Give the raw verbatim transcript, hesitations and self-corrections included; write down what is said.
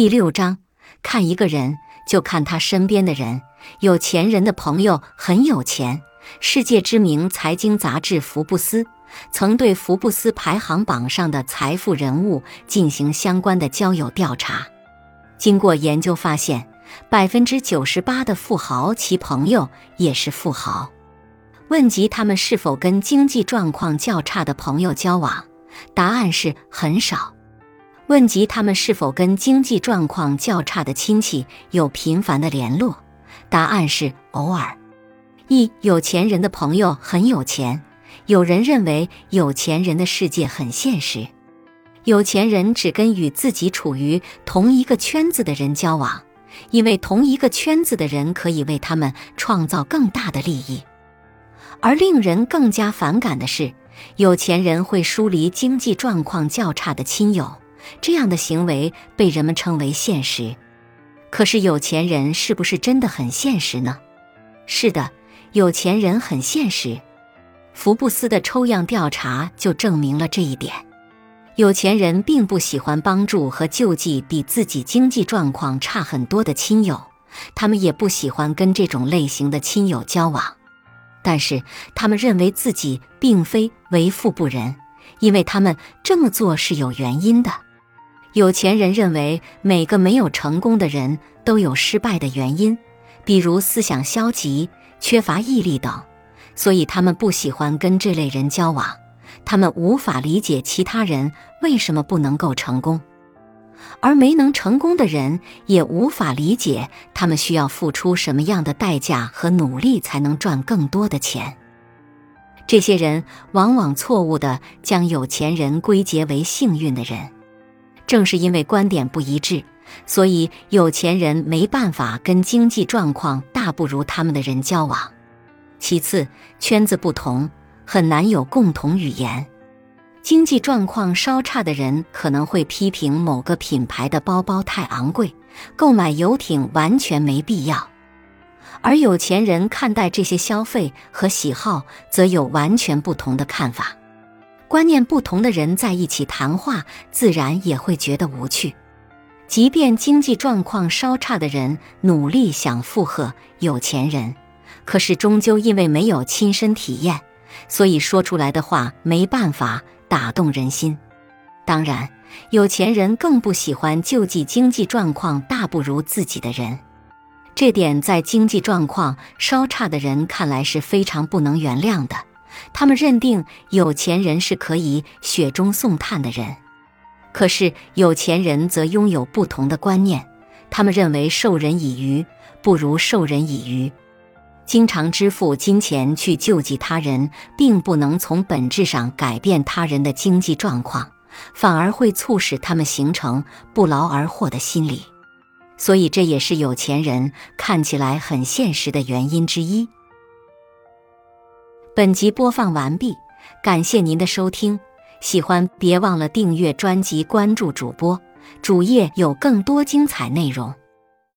第六章，看一个人就看他身边的人。有钱人的朋友很有钱。世界知名财经杂志福布斯曾对福布斯排行榜上的财富人物进行相关的交友调查。经过研究发现， 百分之九十八 的富豪其朋友也是富豪。问及他们是否跟经济状况较差的朋友交往，答案是很少。问及他们是否跟经济状况较差的亲戚有频繁的联络，答案是偶尔。一、有钱人的朋友很有钱。有人认为有钱人的世界很现实，有钱人只跟与自己处于同一个圈子的人交往，因为同一个圈子的人可以为他们创造更大的利益。而令人更加反感的是，有钱人会疏离经济状况较差的亲友，这样的行为被人们称为现实。可是有钱人是不是真的很现实呢？是的，有钱人很现实。福布斯的抽样调查就证明了这一点。有钱人并不喜欢帮助和救济比自己经济状况差很多的亲友，他们也不喜欢跟这种类型的亲友交往。但是他们认为自己并非为富不仁，因为他们这么做是有原因的。有钱人认为每个没有成功的人都有失败的原因，比如思想消极、缺乏毅力等，所以他们不喜欢跟这类人交往。他们无法理解其他人为什么不能够成功，而没能成功的人也无法理解他们需要付出什么样的代价和努力才能赚更多的钱。这些人往往错误地将有钱人归结为幸运的人。正是因为观点不一致，所以有钱人没办法跟经济状况大不如他们的人交往。其次，圈子不同，很难有共同语言。经济状况稍差的人可能会批评某个品牌的包包太昂贵，购买游艇完全没必要。而有钱人看待这些消费和喜好则有完全不同的看法。观念不同的人在一起谈话，自然也会觉得无趣。即便经济状况稍差的人努力想附和有钱人，可是终究因为没有亲身体验，所以说出来的话没办法打动人心。当然，有钱人更不喜欢救济经济状况大不如自己的人，这点在经济状况稍差的人看来是非常不能原谅的。他们认定有钱人是可以雪中送炭的人。可是有钱人则拥有不同的观念，他们认为授人以鱼不如授人以渔。经常支付金钱去救济他人，并不能从本质上改变他人的经济状况，反而会促使他们形成不劳而获的心理。所以这也是有钱人看起来很现实的原因之一。本集播放完毕，感谢您的收听，喜欢别忘了订阅专辑，关注主播，主页有更多精彩内容。